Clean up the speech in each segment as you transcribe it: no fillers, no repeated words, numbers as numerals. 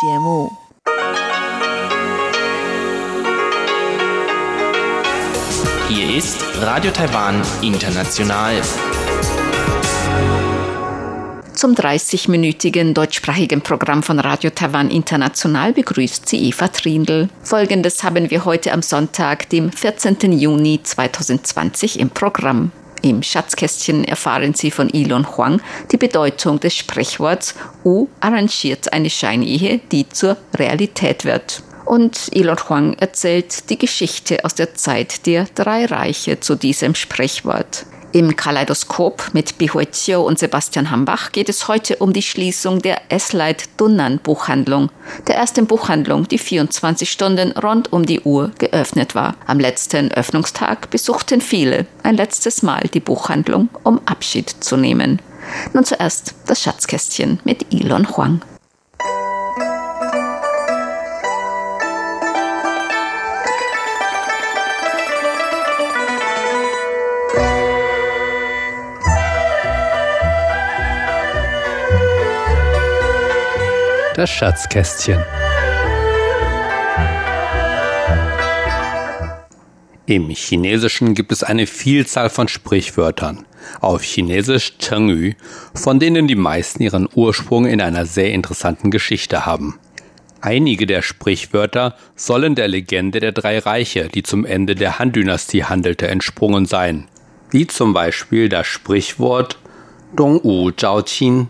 Hier ist Radio Taiwan International. Zum 30-minütigen deutschsprachigen Programm von Radio Taiwan International begrüßt sie Eva Trindl. Folgendes haben wir heute am Sonntag, dem 14. Juni 2020 im Programm. Im Schatzkästchen erfahren Sie von Elon Huang die Bedeutung des Sprichworts „Wu arrangiert eine Scheinehe, die zur Realität wird“. Und Elon Huang erzählt die Geschichte aus der Zeit der drei Reiche zu diesem Sprichwort. Im Kaleidoskop mit Bihue Chiu und Sebastian Hambach geht es heute um die Schließung der Esleit-Dunnan Buchhandlung, der ersten Buchhandlung, die 24 Stunden rund um die Uhr geöffnet war. Am letzten Öffnungstag besuchten viele ein letztes Mal die Buchhandlung, um Abschied zu nehmen. Nun zuerst das Schatzkästchen mit Elon Huang. Das Schatzkästchen. Im Chinesischen gibt es eine Vielzahl von Sprichwörtern, auf Chinesisch Chengyu, von denen die meisten ihren Ursprung in einer sehr interessanten Geschichte haben. Einige der Sprichwörter sollen der Legende der drei Reiche, die zum Ende der Han-Dynastie handelte, entsprungen sein, wie zum Beispiel das Sprichwort Dong Wu Zhao Qin,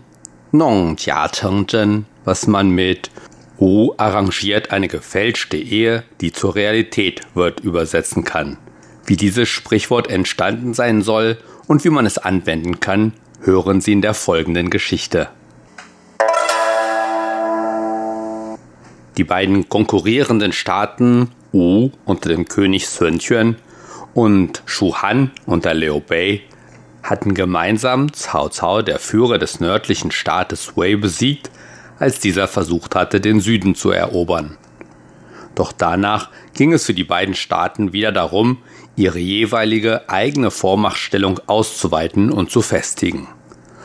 Nong Jia Cheng Zhen, was man mit „Wu arrangiert eine gefälschte Ehe, die zur Realität wird“ übersetzen kann. Wie dieses Sprichwort entstanden sein soll und wie man es anwenden kann, hören Sie in der folgenden Geschichte. Die beiden konkurrierenden Staaten, Wu unter dem König Sun Tian und Shuhan unter Liu Bei, hatten gemeinsam Cao Cao, der Führer des nördlichen Staates Wei, besiegt, als dieser versucht hatte, den Süden zu erobern. Doch danach ging es für die beiden Staaten wieder darum, ihre jeweilige eigene Vormachtstellung auszuweiten und zu festigen.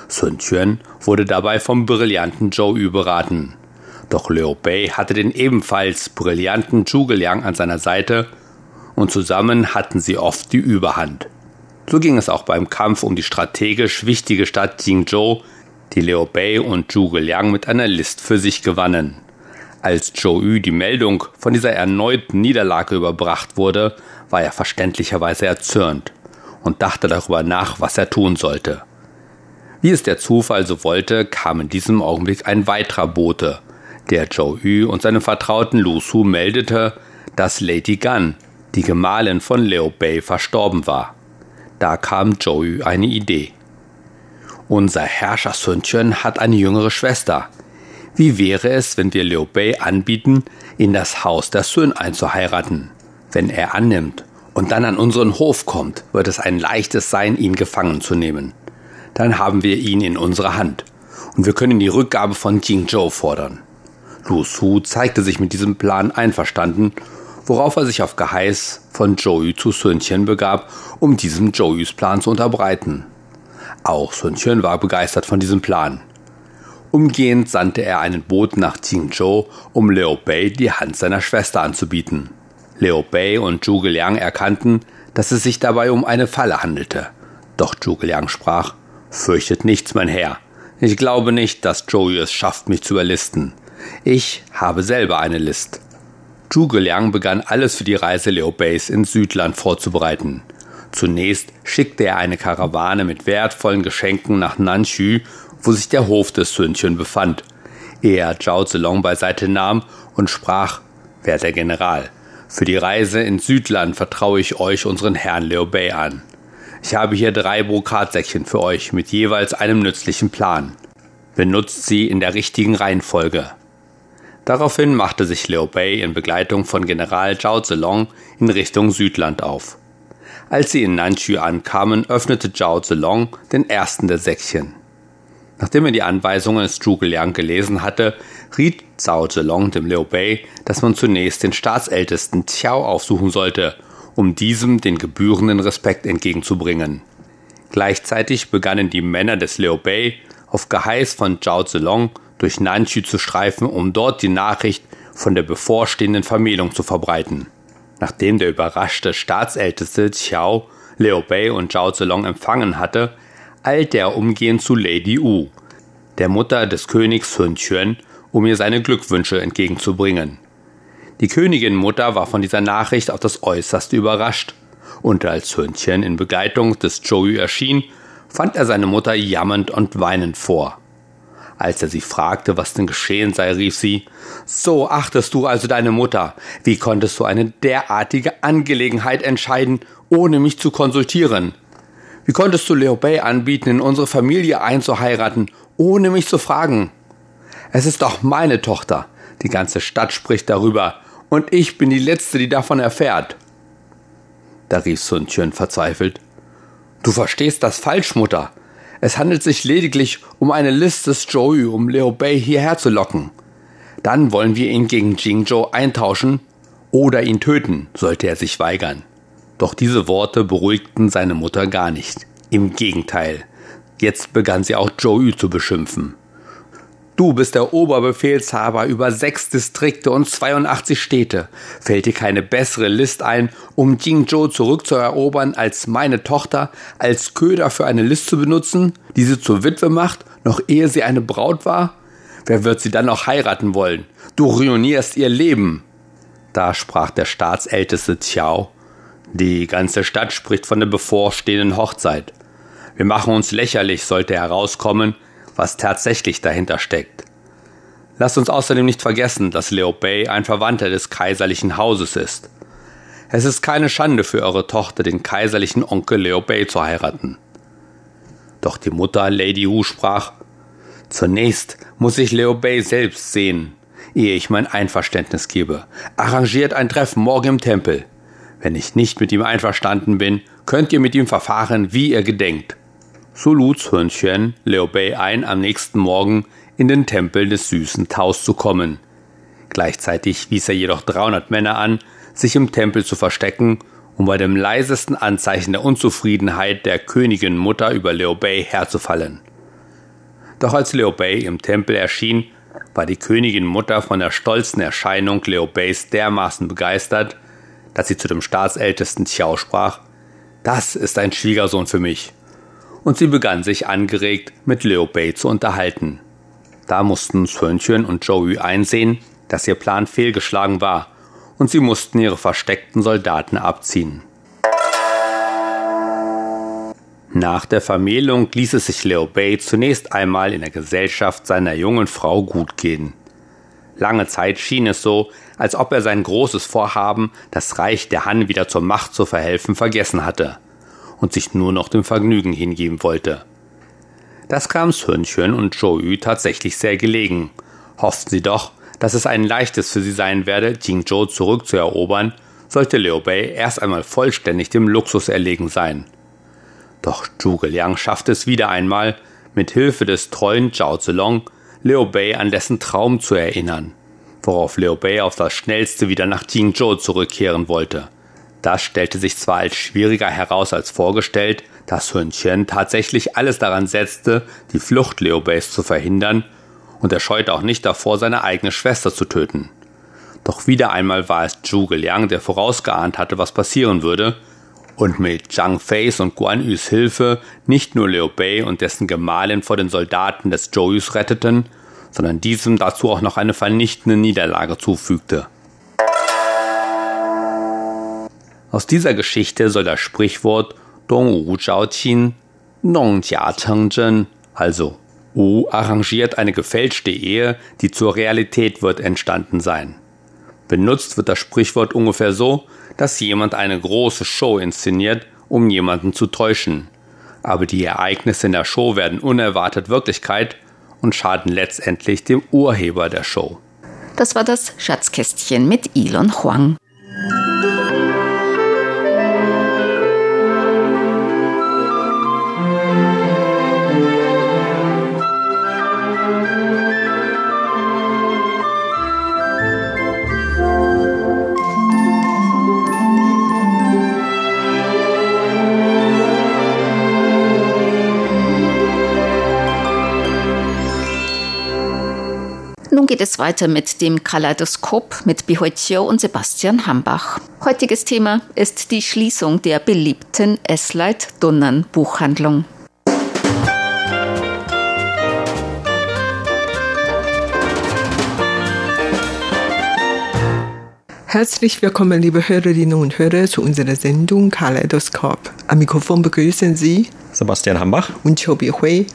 Sun Quan wurde dabei vom brillanten Zhou Yu beraten. Doch Liu Bei hatte den ebenfalls brillanten Zhuge Liang an seiner Seite und zusammen hatten sie oft die Überhand. So ging es auch beim Kampf um die strategisch wichtige Stadt Jingzhou, die Liu Bei und Zhuge Liang mit einer List für sich gewannen. Als Zhou Yu die Meldung von dieser erneuten Niederlage überbracht wurde, war er verständlicherweise erzürnt und dachte darüber nach, was er tun sollte. Wie es der Zufall so wollte, kam in diesem Augenblick ein weiterer Bote, der Zhou Yu und seinem Vertrauten Lu Su meldete, dass Lady Gan, die Gemahlin von Liu Bei, verstorben war. Da kam Zhou Yu eine Idee. „Unser Herrscher Sun Tian hat eine jüngere Schwester. Wie wäre es, wenn wir Liu Bei anbieten, in das Haus der Sun einzuheiraten? Wenn er annimmt und dann an unseren Hof kommt, wird es ein leichtes sein, ihn gefangen zu nehmen. Dann haben wir ihn in unserer Hand und wir können die Rückgabe von Jingzhou fordern.“ Lu Su zeigte sich mit diesem Plan einverstanden, worauf er sich auf Geheiß von Zhou Yu zu Sun Tian begab, um diesem Zhou Yus Plan zu unterbreiten. Auch Sun Tian war begeistert von diesem Plan. Umgehend sandte er einen Boten nach Jingzhou, um Liu Bei die Hand seiner Schwester anzubieten. Liu Bei und Zhuge Liang erkannten, dass es sich dabei um eine Falle handelte. Doch Zhuge Liang sprach: „Fürchtet nichts, mein Herr. Ich glaube nicht, dass Zhou Yu es schafft, mich zu überlisten. Ich habe selber eine List.“ Zhuge Liang begann, alles für die Reise Liu Beis ins Südland vorzubereiten. Zunächst schickte er eine Karawane mit wertvollen Geschenken nach Nanxu, wo sich der Hof des Sun Tian befand, ehe er Zhao Zilong beiseite nahm und sprach: „Werter General, für die Reise ins Südland vertraue ich euch unseren Herrn Liu Bei an. Ich habe hier 3 Brokatsäckchen für euch mit jeweils einem nützlichen Plan. Benutzt sie in der richtigen Reihenfolge.“ Daraufhin machte sich Liu Bei in Begleitung von General Zhao Zilong in Richtung Südland auf. Als sie in Nanxu ankamen, öffnete Zhao Zilong den ersten der Säckchen. Nachdem er die Anweisungen des Zhuge Liang gelesen hatte, riet Zhao Zilong dem Liu Bei, dass man zunächst den Staatsältesten Tiao aufsuchen sollte, um diesem den gebührenden Respekt entgegenzubringen. Gleichzeitig begannen die Männer des Liu Bei, auf Geheiß von Zhao Zilong, durch Nanchu zu streifen, um dort die Nachricht von der bevorstehenden Vermählung zu verbreiten. Nachdem der überraschte Staatsälteste Tiao, Liu Bei und Zhao Zilong empfangen hatte, eilte er umgehend zu Lady Wu, der Mutter des Königs Hunchun, um ihr seine Glückwünsche entgegenzubringen. Die Königinmutter war von dieser Nachricht auf das Äußerste überrascht, und als Hunchun in Begleitung des Zhou Yu erschien, fand er seine Mutter jammernd und weinend vor. Als er sie fragte, was denn geschehen sei, rief sie: »So achtest du also deine Mutter? Wie konntest du eine derartige Angelegenheit entscheiden, ohne mich zu konsultieren? Wie konntest du Liu Bei anbieten, in unsere Familie einzuheiraten, ohne mich zu fragen? Es ist doch meine Tochter. Die ganze Stadt spricht darüber, und ich bin die Letzte, die davon erfährt.« Da rief Sun Tian verzweifelt: »Du verstehst das falsch, Mutter. Es handelt sich lediglich um eine List des Zhou Yu, um Liu Bei hierher zu locken. Dann wollen wir ihn gegen Jingzhou eintauschen oder ihn töten, sollte er sich weigern.« Doch diese Worte beruhigten seine Mutter gar nicht. Im Gegenteil, jetzt begann sie auch Zhou Yu zu beschimpfen. »Du bist der Oberbefehlshaber über 6 Distrikte und 82 Städte. Fällt dir keine bessere List ein, um Jingzhou zurückzuerobern, als meine Tochter als Köder für eine List zu benutzen, die sie zur Witwe macht, noch ehe sie eine Braut war? Wer wird sie dann noch heiraten wollen? Du ruinierst ihr Leben.« Da sprach der Staatsälteste Tiao: »Die ganze Stadt spricht von der bevorstehenden Hochzeit. Wir machen uns lächerlich, sollte herauskommen, was tatsächlich dahinter steckt. Lasst uns außerdem nicht vergessen, dass Liu Bei ein Verwandter des kaiserlichen Hauses ist. Es ist keine Schande für eure Tochter, den kaiserlichen Onkel Liu Bei zu heiraten.« Doch die Mutter, Lady Wu, sprach: »Zunächst muss ich Liu Bei selbst sehen, ehe ich mein Einverständnis gebe. Arrangiert ein Treffen morgen im Tempel. Wenn ich nicht mit ihm einverstanden bin, könnt ihr mit ihm verfahren, wie ihr gedenkt.« So lud Hunchun Liu Bei ein, am nächsten Morgen in den Tempel des süßen Taus zu kommen. Gleichzeitig wies er jedoch 300 Männer an, sich im Tempel zu verstecken, um bei dem leisesten Anzeichen der Unzufriedenheit der Königinmutter über Liu Bei herzufallen. Doch als Liu Bei im Tempel erschien, war die Königinmutter von der stolzen Erscheinung Liu Beis dermaßen begeistert, dass sie zu dem Staatsältesten Xiao sprach: »Das ist ein Schwiegersohn für mich.« Und sie begann sich angeregt mit Liu Bei zu unterhalten. Da mussten Sun und Zhou Yu einsehen, dass ihr Plan fehlgeschlagen war, und sie mussten ihre versteckten Soldaten abziehen. Nach der Vermählung ließ es sich Liu Bei zunächst einmal in der Gesellschaft seiner jungen Frau gut gehen. Lange Zeit schien es so, als ob er sein großes Vorhaben, das Reich der Han wieder zur Macht zu verhelfen, vergessen hatte und sich nur noch dem Vergnügen hingeben wollte. Das kam Hunchun und Zhou Yu tatsächlich sehr gelegen. Hofften sie doch, dass es ein leichtes für sie sein werde, Jingzhou zurückzuerobern, sollte Liu Bei erst einmal vollständig dem Luxus erlegen sein. Doch Zhuge Liang schaffte es wieder einmal, mit Hilfe des treuen Zhao Zilong Liu Bei an dessen Traum zu erinnern, worauf Liu Bei auf das Schnellste wieder nach Jingzhou zurückkehren wollte. Das stellte sich zwar als schwieriger heraus als vorgestellt, dass Hunchun tatsächlich alles daran setzte, die Flucht Liu Beis zu verhindern, und er scheute auch nicht davor, seine eigene Schwester zu töten. Doch wieder einmal war es Zhuge Liang, der vorausgeahnt hatte, was passieren würde, und mit Zhang Feis und Guan Yus Hilfe nicht nur Liu Bei und dessen Gemahlin vor den Soldaten des Zhou Yus retteten, sondern diesem dazu auch noch eine vernichtende Niederlage zufügte. Aus dieser Geschichte soll das Sprichwort Dong Wu Zhao Qin, Nong Jia Cheng Zhen, also Wu arrangiert eine gefälschte Ehe, die zur Realität wird, entstanden sein. Benutzt wird das Sprichwort ungefähr so, dass jemand eine große Show inszeniert, um jemanden zu täuschen. Aber die Ereignisse in der Show werden unerwartet Wirklichkeit und schaden letztendlich dem Urheber der Show. Das war das Schatzkästchen mit Elon Huang. geht es weiter mit dem Kaleidoskop mit Bihue Chiu und Sebastian Hambach. Heutiges Thema ist die Schließung der beliebten Esleit-Dunnan Buchhandlung. Herzlich willkommen, liebe Hörerinnen und Hörer, zu unserer Sendung Kaleidoskop. Am Mikrofon begrüßen Sie Sebastian Hambach und Chobi Hui.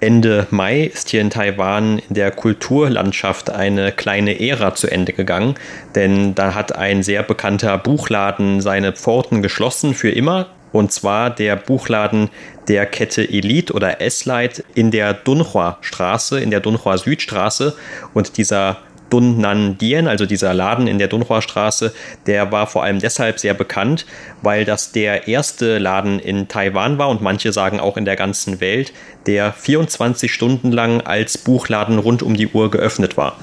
Ende Mai ist hier in Taiwan in der Kulturlandschaft eine kleine Ära zu Ende gegangen, denn da hat ein sehr bekannter Buchladen seine Pforten geschlossen für immer. Und zwar der Buchladen der Kette Elite oder Eslite in der Dunhua-Straße, in der Dunhua-Südstraße. Und dieser Dunnan Dien, also dieser Laden in der Dunhua-Straße, der war vor allem deshalb sehr bekannt, weil das der erste Laden in Taiwan war und manche sagen auch in der ganzen Welt, der 24 Stunden lang als Buchladen rund um die Uhr geöffnet war.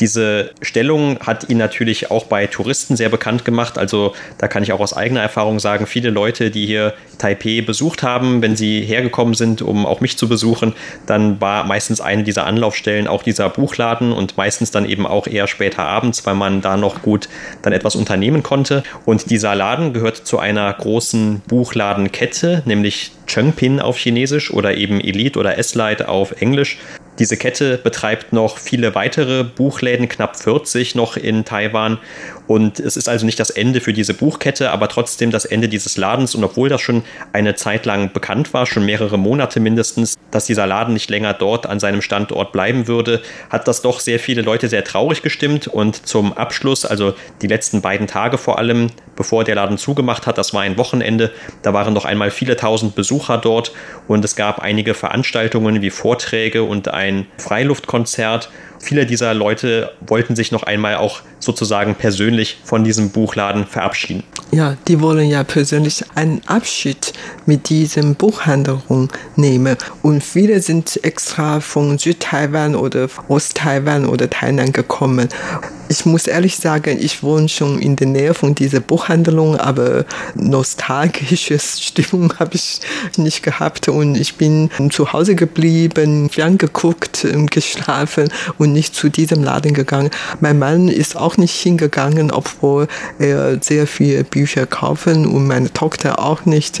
Diese Stellung hat ihn natürlich auch bei Touristen sehr bekannt gemacht. Also da kann ich auch aus eigener Erfahrung sagen, viele Leute, die hier Taipei besucht haben, wenn sie hergekommen sind, um auch mich zu besuchen, dann war meistens eine dieser Anlaufstellen auch dieser Buchladen und meistens dann eben auch eher später abends, weil man da noch gut dann etwas unternehmen konnte. Und dieser Laden gehört zu einer großen Buchladenkette, nämlich Chengpin auf Chinesisch oder eben Elite oder Eslite auf Englisch. Diese Kette betreibt noch viele weitere Buchläden, knapp 40 noch in Taiwan. Und es ist also nicht das Ende für diese Buchkette, aber trotzdem das Ende dieses Ladens. Und obwohl das schon eine Zeit lang bekannt war, schon mehrere Monate mindestens, dass dieser Laden nicht länger dort an seinem Standort bleiben würde, hat das doch sehr viele Leute sehr traurig gestimmt. Und zum Abschluss, also die letzten beiden Tage vor allem, bevor der Laden zugemacht hat, das war ein Wochenende, da waren noch einmal viele tausend Besucher dort. Und es gab einige Veranstaltungen wie Vorträge und ein Freiluftkonzert. Viele dieser Leute wollten sich noch einmal auch sozusagen persönlich von diesem Buchladen verabschieden. Ja, die wollen ja persönlich einen Abschied mit diesem Buchhandlung nehmen. Und viele sind extra von Südtaiwan oder Osttaiwan oder Thailand gekommen. Ich muss ehrlich sagen, ich wohne schon in der Nähe von dieser Buchhandlung, aber nostalgische Stimmung habe ich nicht gehabt. Und ich bin zu Hause geblieben, ferngeguckt, geschlafen und nicht zu diesem Laden gegangen. Mein Mann ist auch nicht hingegangen, obwohl er sehr viele Bücher kaufen und meine Tochter auch nicht.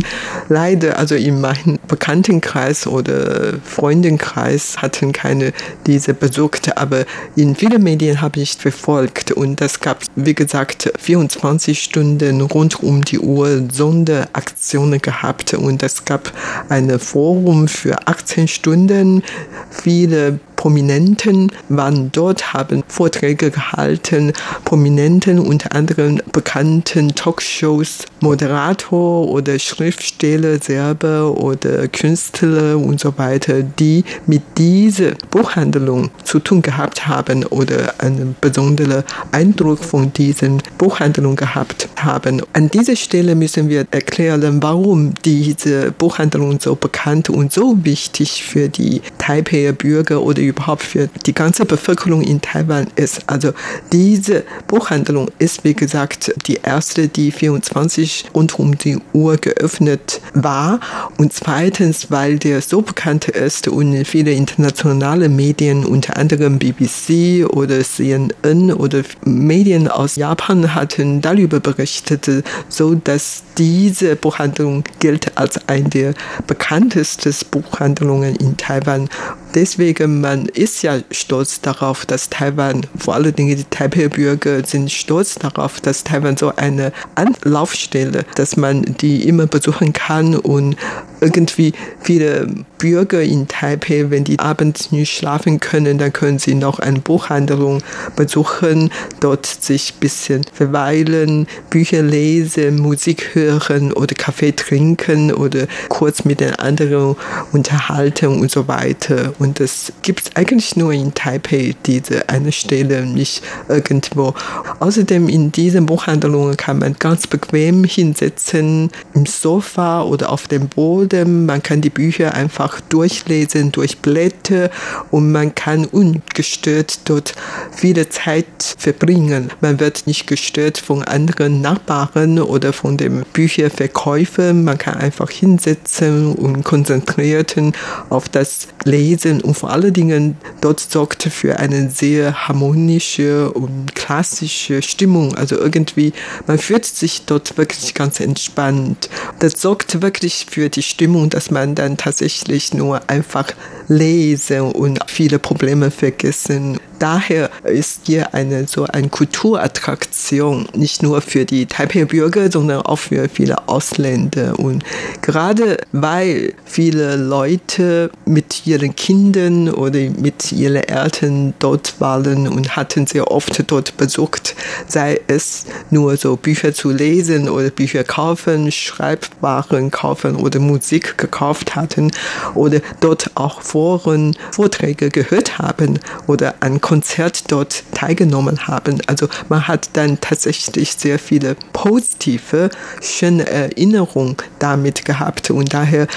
Leider, also in meinem Bekanntenkreis oder Freundenkreis hatten keine diese besucht, aber in vielen Medien habe ich verfolgt und es gab, wie gesagt, 24 Stunden rund um die Uhr Sonderaktionen gehabt und es gab ein Forum für 18 Stunden, viele Prominenten waren dort, haben Vorträge gehalten, Prominenten unter anderem bekannten Talkshows, Moderator oder Schriftsteller selber oder Künstler und so weiter, die mit dieser Buchhandlung zu tun gehabt haben oder einen besonderen Eindruck von dieser Buchhandlung gehabt haben. An dieser Stelle müssen wir erklären, warum diese Buchhandlung so bekannt und so wichtig für die Taipeher Bürger oder überhaupt für die ganze Bevölkerung in Taiwan ist. Also diese Buchhandlung ist, wie gesagt, die erste, die 24 rund um die Uhr geöffnet war. Und zweitens, weil der so bekannt ist und viele internationale Medien, unter anderem BBC oder CNN oder Medien aus Japan hatten darüber berichtet, so dass diese Buchhandlung gilt als eine der bekanntesten Buchhandlungen in Taiwan. Deswegen, man ist ja stolz darauf, dass Taiwan, vor allen Dingen die Taipei-Bürger sind stolz darauf, dass Taiwan so eine Anlaufstelle, dass man die immer besuchen kann und irgendwie viele Bürger in Taipei, wenn die abends nicht schlafen können, dann können sie noch eine Buchhandlung besuchen, dort sich ein bisschen verweilen, Bücher lesen, Musik hören oder Kaffee trinken oder kurz mit den anderen unterhalten und so weiter. Und es gibt eigentlich nur in Taipei diese eine Stelle, nicht irgendwo. Außerdem in diesen Buchhandlungen kann man ganz bequem hinsetzen, im Sofa oder auf dem Boden. Man kann die Bücher einfach durchlesen, durchblättern und man kann ungestört dort viele Zeit verbringen. Man wird nicht gestört von anderen Nachbarn oder von den Bücherverkäufen. Man kann einfach hinsetzen und konzentrieren auf das Lesen und vor allen Dingen Denn dort sorgt für eine sehr harmonische und klassische Stimmung. Also irgendwie, man fühlt sich dort wirklich ganz entspannt. Das sorgt wirklich für die Stimmung, dass man dann tatsächlich nur einfach lesen und viele Probleme vergessen. Daher ist hier so eine Kulturattraktion, nicht nur für die Taipei-Bürger, sondern auch für viele Ausländer. Und gerade weil viele Leute mit ihren Kindern oder mit ihren Eltern dort waren und hatten sehr oft dort besucht, sei es nur so Bücher zu lesen oder Bücher kaufen, Schreibwaren kaufen oder Musik gekauft hatten oder dort auch Foren, Vorträge gehört haben oder an Konzert dort teilgenommen haben. Also man hat dann tatsächlich sehr viele positive, schöne Erinnerungen damit gehabt und daher,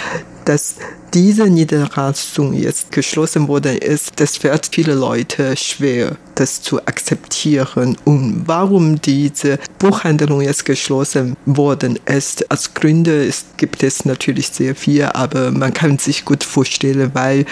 dass diese Niederlassung jetzt geschlossen worden ist, das fällt viele Leute schwer, das zu akzeptieren. Und warum diese Buchhandlung jetzt geschlossen worden ist, als Gründe gibt es natürlich sehr viel, aber man kann sich gut vorstellen, weil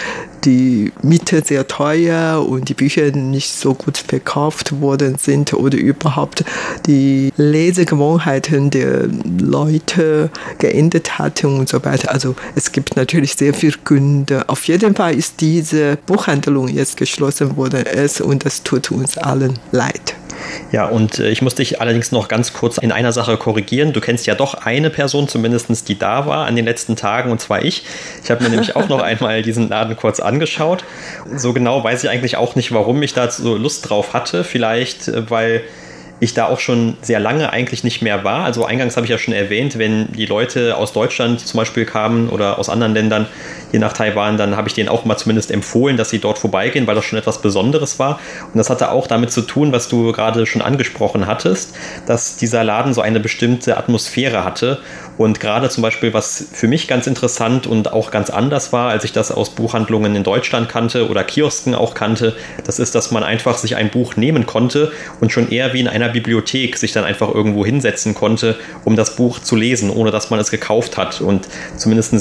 die Miete sehr teuer und die Bücher nicht so gut verkauft worden sind oder überhaupt die Lesegewohnheiten der Leute geändert hatten und so weiter. Also es gibt natürlich sehr viele Gründe. Auf jeden Fall ist diese Buchhandlung jetzt geschlossen worden und das tut uns allen leid. Ja, und ich muss dich allerdings noch ganz kurz in einer Sache korrigieren. Du kennst ja doch eine Person, zumindest die da war an den letzten Tagen, und zwar ich. Ich habe mir nämlich auch noch einmal diesen Laden kurz angeschaut. So genau weiß ich eigentlich auch nicht, warum ich da so Lust drauf hatte. Vielleicht, weil ich da auch schon sehr lange eigentlich nicht mehr war. Also eingangs habe ich ja schon erwähnt, wenn die Leute aus Deutschland zum Beispiel kamen oder aus anderen Ländern hier nach Taiwan, dann habe ich denen auch mal zumindest empfohlen, dass sie dort vorbeigehen, weil das schon etwas Besonderes war. Und das hatte auch damit zu tun, was du gerade schon angesprochen hattest, dass dieser Laden so eine bestimmte Atmosphäre hatte. Und gerade zum Beispiel, was für mich ganz interessant und auch ganz anders war, als ich das aus Buchhandlungen in Deutschland kannte oder Kiosken auch kannte, das ist, dass man einfach sich ein Buch nehmen konnte und schon eher wie in einer Bibliothek sich dann einfach irgendwo hinsetzen konnte, um das Buch zu lesen, ohne dass man es gekauft hat. Und zumindest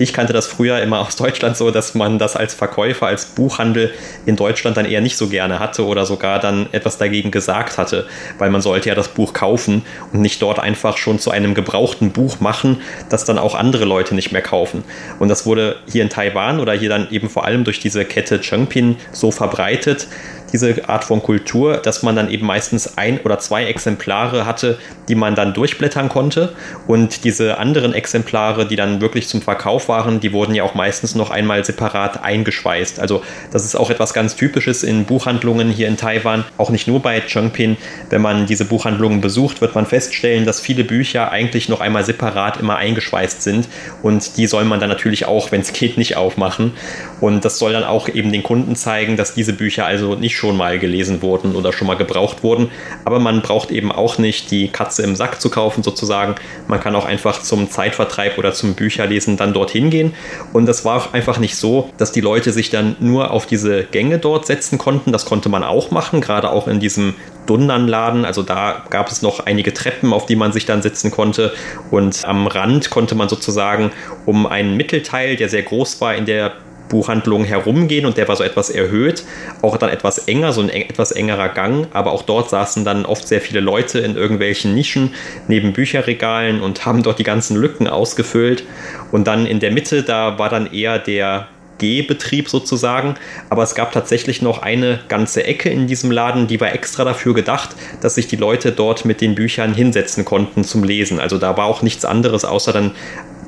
ich kannte das früher immer aus Deutschland so, dass man das als Verkäufer, als Buchhandel in Deutschland dann eher nicht so gerne hatte oder sogar dann etwas dagegen gesagt hatte, weil man sollte ja das Buch kaufen und nicht dort einfach schon zu einem gebrauchten Buch machen, das dann auch andere Leute nicht mehr kaufen. Und das wurde hier in Taiwan oder hier dann eben vor allem durch diese Kette Chengpin so verbreitet, diese Art von Kultur, dass man dann eben meistens ein oder zwei Exemplare hatte, die man dann durchblättern konnte, und diese anderen Exemplare, die dann wirklich zum Verkauf waren, die wurden ja auch meistens noch einmal separat eingeschweißt. Also das ist auch etwas ganz Typisches in Buchhandlungen hier in Taiwan, auch nicht nur bei Chengpin. Wenn man diese Buchhandlungen besucht, wird man feststellen, dass viele Bücher eigentlich noch einmal separat immer eingeschweißt sind, und die soll man dann natürlich auch, wenn es geht, nicht aufmachen, und das soll dann auch eben den Kunden zeigen, dass diese Bücher also nicht schon mal gelesen wurden oder schon mal gebraucht wurden. Aber man braucht eben auch nicht die Katze im Sack zu kaufen sozusagen. Man kann auch einfach zum Zeitvertreib oder zum Bücherlesen dann dorthin gehen. Und das war auch einfach nicht so, dass die Leute sich dann nur auf diese Gänge dort setzen konnten. Das konnte man auch machen, gerade auch in diesem Dunnan-Laden. Also da gab es noch einige Treppen, auf die man sich dann setzen konnte. Und am Rand konnte man sozusagen um einen Mittelteil, der sehr groß war, in der Buchhandlungen herumgehen, und der war so etwas erhöht, auch dann etwas enger, so ein etwas engerer Gang, aber auch dort saßen dann oft sehr viele Leute in irgendwelchen Nischen neben Bücherregalen und haben dort die ganzen Lücken ausgefüllt, und dann in der Mitte, da war dann eher der Gehbetrieb sozusagen, aber es gab tatsächlich noch eine ganze Ecke in diesem Laden, die war extra dafür gedacht, dass sich die Leute dort mit den Büchern hinsetzen konnten zum Lesen. Also da war auch nichts anderes außer dann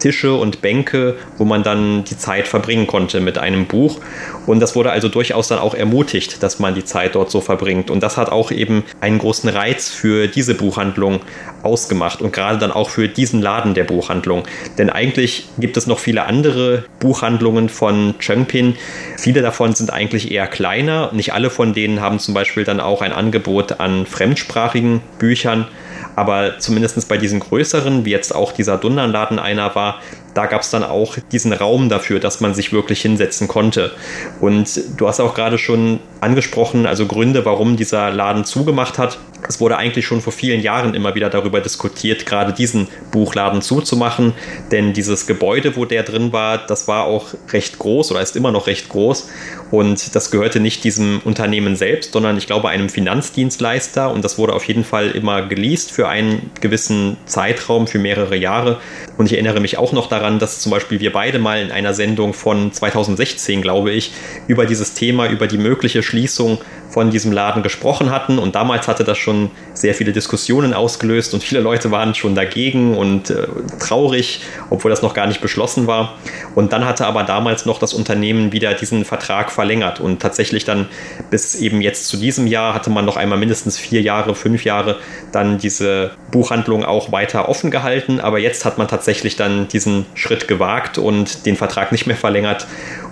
Tische und Bänke, wo man dann die Zeit verbringen konnte mit einem Buch. Und das wurde also durchaus dann auch ermutigt, dass man die Zeit dort so verbringt. Und das hat auch eben einen großen Reiz für diese Buchhandlung ausgemacht und gerade dann auch für diesen Laden der Buchhandlung. Denn eigentlich gibt es noch viele andere Buchhandlungen von Chengpin. Viele davon sind eigentlich eher kleiner. Nicht alle von denen haben zum Beispiel dann auch ein Angebot an fremdsprachigen Büchern. Aber zumindest bei diesen größeren, wie jetzt auch dieser Dunnan-Laden einer war, da gab es dann auch diesen Raum dafür, dass man sich wirklich hinsetzen konnte. Und du hast auch gerade schon angesprochen, also Gründe, warum dieser Laden zugemacht hat. Es wurde eigentlich schon vor vielen Jahren immer wieder darüber diskutiert, gerade diesen Buchladen zuzumachen, denn dieses Gebäude, wo der drin war, das war auch recht groß oder ist immer noch recht groß und das gehörte nicht diesem Unternehmen selbst, sondern ich glaube einem Finanzdienstleister und das wurde auf jeden Fall immer geleast für einen gewissen Zeitraum, für mehrere Jahre und ich erinnere mich auch noch daran, dass zum Beispiel wir beide mal in einer Sendung von 2016, glaube ich, über dieses Thema, über die mögliche Schließung von diesem Laden gesprochen hatten und damals hatte das schon sehr viele Diskussionen ausgelöst und viele Leute waren schon dagegen und traurig, obwohl das noch gar nicht beschlossen war. Und dann hatte aber damals noch das Unternehmen wieder diesen Vertrag verlängert und tatsächlich dann bis eben jetzt zu diesem Jahr hatte man noch einmal mindestens 4 Jahre, 5 Jahre dann diese Buchhandlung auch weiter offen gehalten, aber jetzt hat man tatsächlich dann diesen Schritt gewagt und den Vertrag nicht mehr verlängert.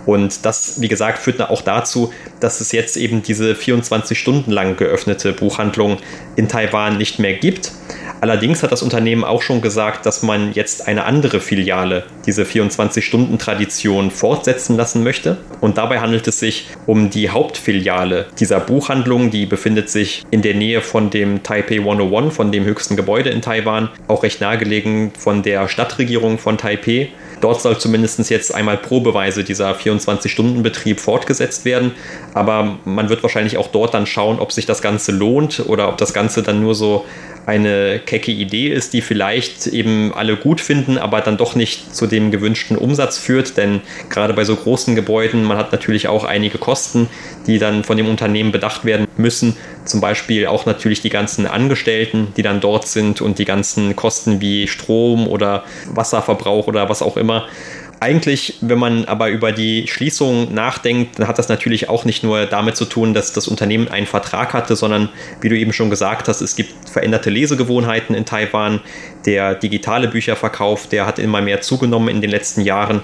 Und das, wie gesagt, führt auch dazu, dass es jetzt eben diese 24 Stunden lang geöffnete Buchhandlung in Taiwan nicht mehr gibt. Allerdings hat das Unternehmen auch schon gesagt, dass man jetzt eine andere Filiale, diese 24-Stunden-Tradition, fortsetzen lassen möchte. Und dabei handelt es sich um die Hauptfiliale dieser Buchhandlung. Die befindet sich in der Nähe von dem Taipei 101, von dem höchsten Gebäude in Taiwan, auch recht nahegelegen von der Stadtregierung von Taipei. Dort soll zumindest jetzt einmal probeweise dieser 24-Stunden-Betrieb fortgesetzt werden, aber man wird wahrscheinlich auch dort dann schauen, ob sich das Ganze lohnt oder ob das Ganze dann nur so eine kecke Idee ist, die vielleicht eben alle gut finden, aber dann doch nicht zu dem gewünschten Umsatz führt, denn gerade bei so großen Gebäuden, man hat natürlich auch einige Kosten, die dann von dem Unternehmen bedacht werden müssen, zum Beispiel auch natürlich die ganzen Angestellten, die dann dort sind und die ganzen Kosten wie Strom oder Wasserverbrauch oder was auch immer. Eigentlich, wenn man aber über die Schließung nachdenkt, dann hat das natürlich auch nicht nur damit zu tun, dass das Unternehmen einen Vertrag hatte, sondern, wie du eben schon gesagt hast, es gibt veränderte Lesegewohnheiten in Taiwan. Der digitale Bücherverkauf, der hat immer mehr zugenommen in den letzten Jahren.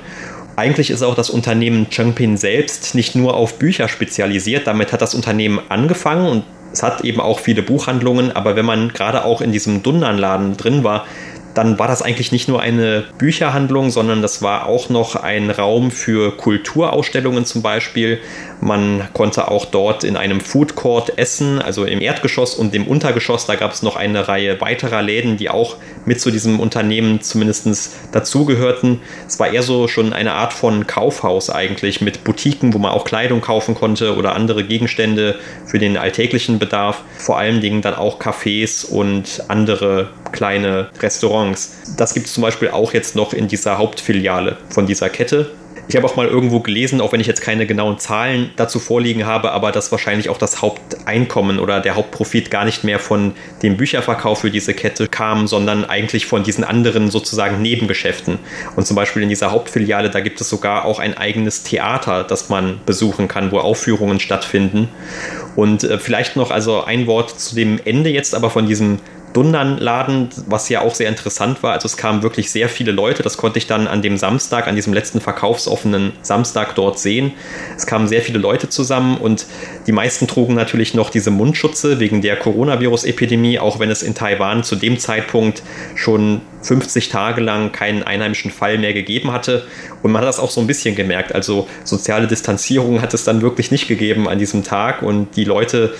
Eigentlich ist auch das Unternehmen Chengpin selbst nicht nur auf Bücher spezialisiert. Damit hat das Unternehmen angefangen und es hat eben auch viele Buchhandlungen. Aber wenn man gerade auch in diesem Dunnan-Laden drin war, dann war das eigentlich nicht nur eine Bücherhandlung, sondern das war auch noch ein Raum für Kulturausstellungen zum Beispiel. Man konnte auch dort in einem Food Court essen, also im Erdgeschoss und im Untergeschoss. Da gab es noch eine Reihe weiterer Läden, die auch mit zu diesem Unternehmen zumindest dazugehörten. Es war eher so schon eine Art von Kaufhaus eigentlich mit Boutiquen, wo man auch Kleidung kaufen konnte oder andere Gegenstände für den alltäglichen Bedarf. Vor allen Dingen dann auch Cafés und andere kleine Restaurants. Das gibt es zum Beispiel auch jetzt noch in dieser Hauptfiliale von dieser Kette. Ich habe auch mal irgendwo gelesen, auch wenn ich jetzt keine genauen Zahlen dazu vorliegen habe, aber dass wahrscheinlich auch das Haupteinkommen oder der Hauptprofit gar nicht mehr von dem Bücherverkauf für diese Kette kam, sondern eigentlich von diesen anderen sozusagen Nebengeschäften. Und zum Beispiel in dieser Hauptfiliale, da gibt es sogar auch ein eigenes Theater, das man besuchen kann, wo Aufführungen stattfinden. Und vielleicht noch also ein Wort zu dem Ende jetzt aber von diesem Dunnan-Laden, was ja auch sehr interessant war. Also es kamen wirklich sehr viele Leute. Das konnte ich dann an dem Samstag, an diesem letzten verkaufsoffenen Samstag dort sehen. Es kamen sehr viele Leute zusammen und die meisten trugen natürlich noch diese Mundschutze wegen der Coronavirus-Epidemie, auch wenn es in Taiwan zu dem Zeitpunkt schon 50 Tage lang keinen einheimischen Fall mehr gegeben hatte. Und man hat das auch so ein bisschen gemerkt. Also soziale Distanzierung hat es dann wirklich nicht gegeben an diesem Tag und die Leute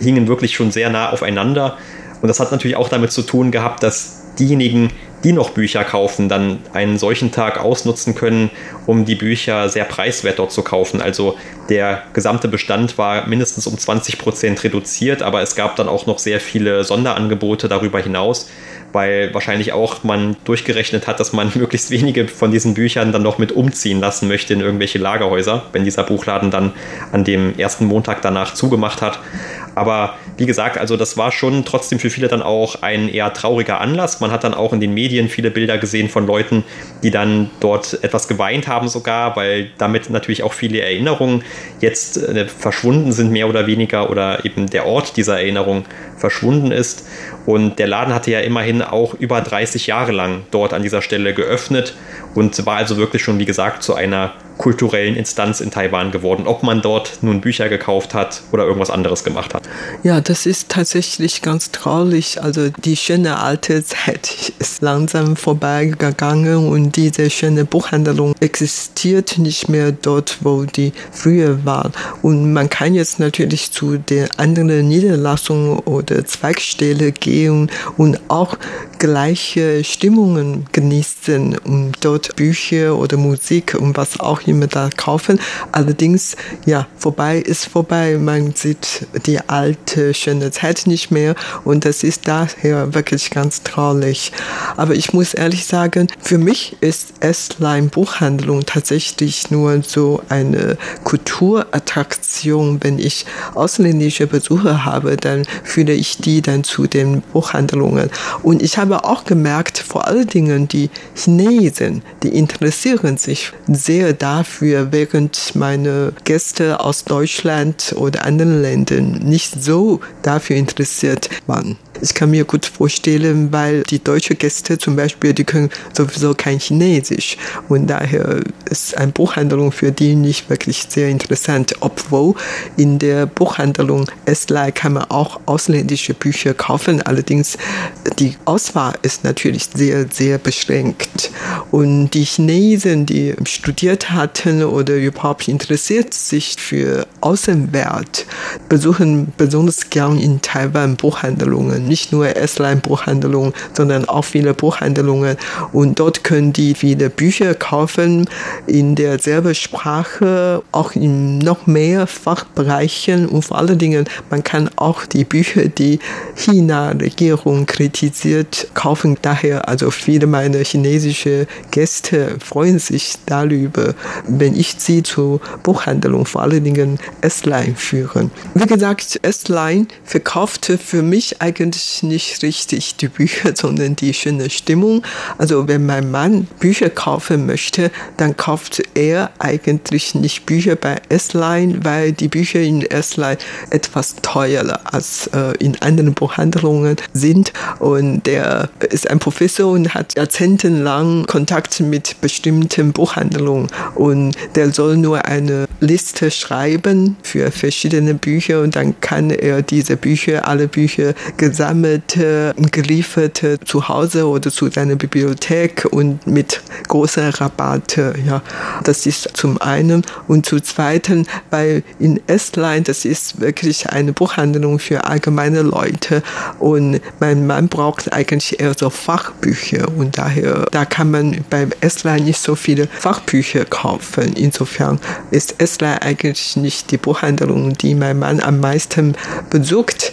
hingen wirklich schon sehr nah aufeinander. Und das hat natürlich auch damit zu tun gehabt, dass diejenigen, die noch Bücher kaufen, dann einen solchen Tag ausnutzen können, um die Bücher sehr preiswert dort zu kaufen. Also der gesamte Bestand war mindestens um 20% reduziert, aber es gab dann auch noch sehr viele Sonderangebote darüber hinaus, weil wahrscheinlich auch man durchgerechnet hat, dass man möglichst wenige von diesen Büchern dann noch mit umziehen lassen möchte in irgendwelche Lagerhäuser, wenn dieser Buchladen dann an dem ersten Montag danach zugemacht hat. Aber wie gesagt, also das war schon trotzdem für viele dann auch ein eher trauriger Anlass. Man hat dann auch in den Medien viele Bilder gesehen von Leuten, die dann dort etwas geweint haben sogar, weil damit natürlich auch viele Erinnerungen jetzt verschwunden sind, mehr oder weniger, oder eben der Ort dieser Erinnerung verschwunden ist. Und der Laden hatte ja immerhin auch über 30 Jahre lang dort an dieser Stelle geöffnet und war also wirklich schon, wie gesagt, zu einer kulturellen Instanz in Taiwan geworden, ob man dort nun Bücher gekauft hat oder irgendwas anderes gemacht hat. Ja, das ist tatsächlich ganz traurig. Also die schöne alte Zeit ist langsam vorbeigegangen und diese schöne Buchhandlung existiert nicht mehr dort, wo die früher war. Und man kann jetzt natürlich zu den anderen Niederlassungen oder Zweigstellen gehen und auch gleiche Stimmungen genießen und dort Bücher oder Musik und was auch immer da kaufen. Allerdings, ja, vorbei ist vorbei. Man sieht die alte, schöne Zeit nicht mehr und das ist daher wirklich ganz traurig. Aber ich muss ehrlich sagen, für mich ist Eslite-Buchhandlung tatsächlich nur so eine Kulturattraktion. Wenn ich ausländische Besucher habe, dann führe ich die dann zu den Buchhandlungen. Und ich habe auch gemerkt, vor allen Dingen die Chinesen, die interessieren sich sehr dafür, während meine Gäste aus Deutschland oder anderen Ländern nicht so dafür interessiert waren. Ich kann mir gut vorstellen, weil die deutschen Gäste zum Beispiel, die können sowieso kein Chinesisch und daher ist eine Buchhandlung für die nicht wirklich sehr interessant, obwohl in der Buchhandlung Eslite kann man auch ausländische Bücher kaufen, allerdings die Auswahl ist natürlich sehr, sehr beschränkt und die Chinesen, die studiert hatten oder überhaupt interessiert sich für Außenwelt, besuchen besonders gern in Taiwan Buchhandlungen. Nicht nur Eslite-Buchhandlungen, sondern auch viele Buchhandlungen. Und dort können die viele Bücher kaufen in derselben Sprache, auch in noch mehr Fachbereichen. Und vor allen Dingen, man kann auch die Bücher, die China-Regierung kritisiert, kaufen. Daher, also viele meiner chinesischen Gäste freuen sich darüber, wenn ich sie zur Buchhandlung, vor allen Dingen Eslite, führe. Wie gesagt, Eslite verkaufte für mich eigentlich nicht richtig die Bücher, sondern die schöne Stimmung. Also wenn mein Mann Bücher kaufen möchte, dann kauft er eigentlich nicht Bücher bei Eslite, weil die Bücher in Eslite etwas teurer als in anderen Buchhandlungen sind. Und der ist ein Professor und hat jahrzehntelang Kontakt mit bestimmten Buchhandlungen. Und der soll nur eine Liste schreiben für verschiedene Bücher und dann kann er diese Bücher, alle Bücher gesammelt, geliefert zu Hause oder zu seiner Bibliothek und mit großer Rabatt. Ja, das ist zum einen. Und zum zweiten, weil in Eslite, das ist wirklich eine Buchhandlung für allgemeine Leute und mein Mann braucht eigentlich eher so Fachbücher und daher, da kann man bei Eslite nicht so viele Fachbücher kaufen. Insofern ist Eslite eigentlich nicht die Buchhandlung, die mein Mann am meisten besucht.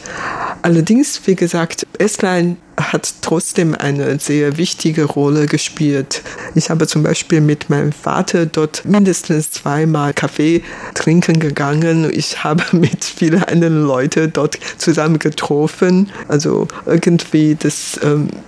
Allerdings, wie gesagt, Eslite hat trotzdem eine sehr wichtige Rolle gespielt. Ich habe zum Beispiel mit meinem Vater dort mindestens zweimal Kaffee trinken gegangen. Ich habe mit vielen anderen Leuten dort zusammen getroffen. Also irgendwie das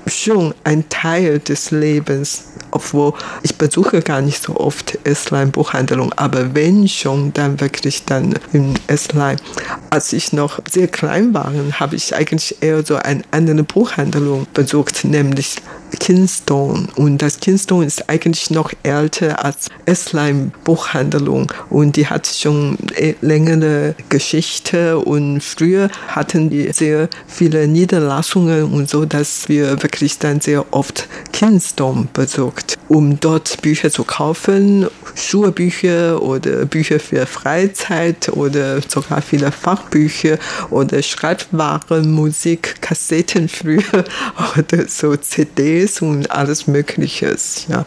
schon ein Teil des Lebens, obwohl ich besuche gar nicht so oft Eslite-Buchhandlung, aber wenn schon, dann wirklich dann in Eslite. Als ich noch sehr klein war, habe ich eigentlich eher so eine andere Buchhandlung besucht, nämlich Kingstone. Und das Kingstone ist eigentlich noch älter als Eslite-Buchhandlung und die hat schon längere Geschichte und früher hatten die sehr viele Niederlassungen und so, dass wir wirklich dann sehr oft Kingstone besucht, um dort Bücher zu kaufen, Schulbücher oder Bücher für Freizeit oder sogar viele Fachbücher oder Schreibwaren, Musik, Kassetten früher oder so CDs und alles Mögliche. Ja.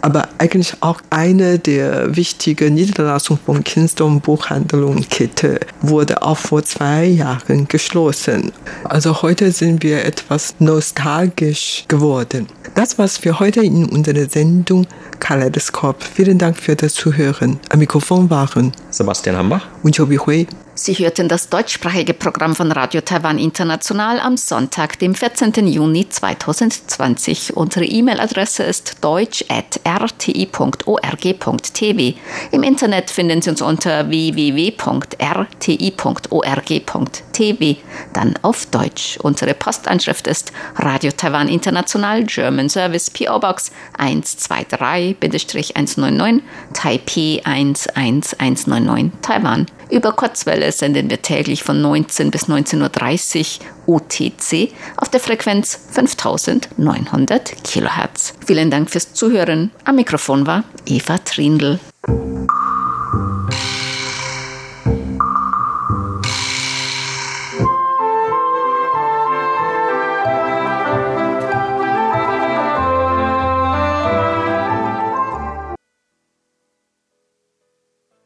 Aber eigentlich auch eine der wichtigen Niederlassungen von Kingstone Buchhandlungskette wurde auch vor 2 Jahren geschlossen. Also heute sind wir etwas nostalgisch geworden. Das war's für heute in unserer Sendung Kaleidoskop. Vielen Dank für das Zuhören. Am Mikrofon waren Sebastian Hambach und Zhou Yu. Sie hörten das deutschsprachige Programm von Radio Taiwan International am Sonntag, dem 14. Juni 2020. Unsere E-Mail-Adresse ist deutsch@rti.org.tw. Im Internet finden Sie uns unter www.rti.org.tw, dann auf Deutsch. Unsere Postanschrift ist Radio Taiwan International German Service PO Box 123-199 Taipei 11199 Taiwan. Über Kurzwelle senden wir täglich von 19 bis 19.30 Uhr UTC auf der Frequenz 5900 kHz. Vielen Dank fürs Zuhören. Am Mikrofon war Eva Trindl.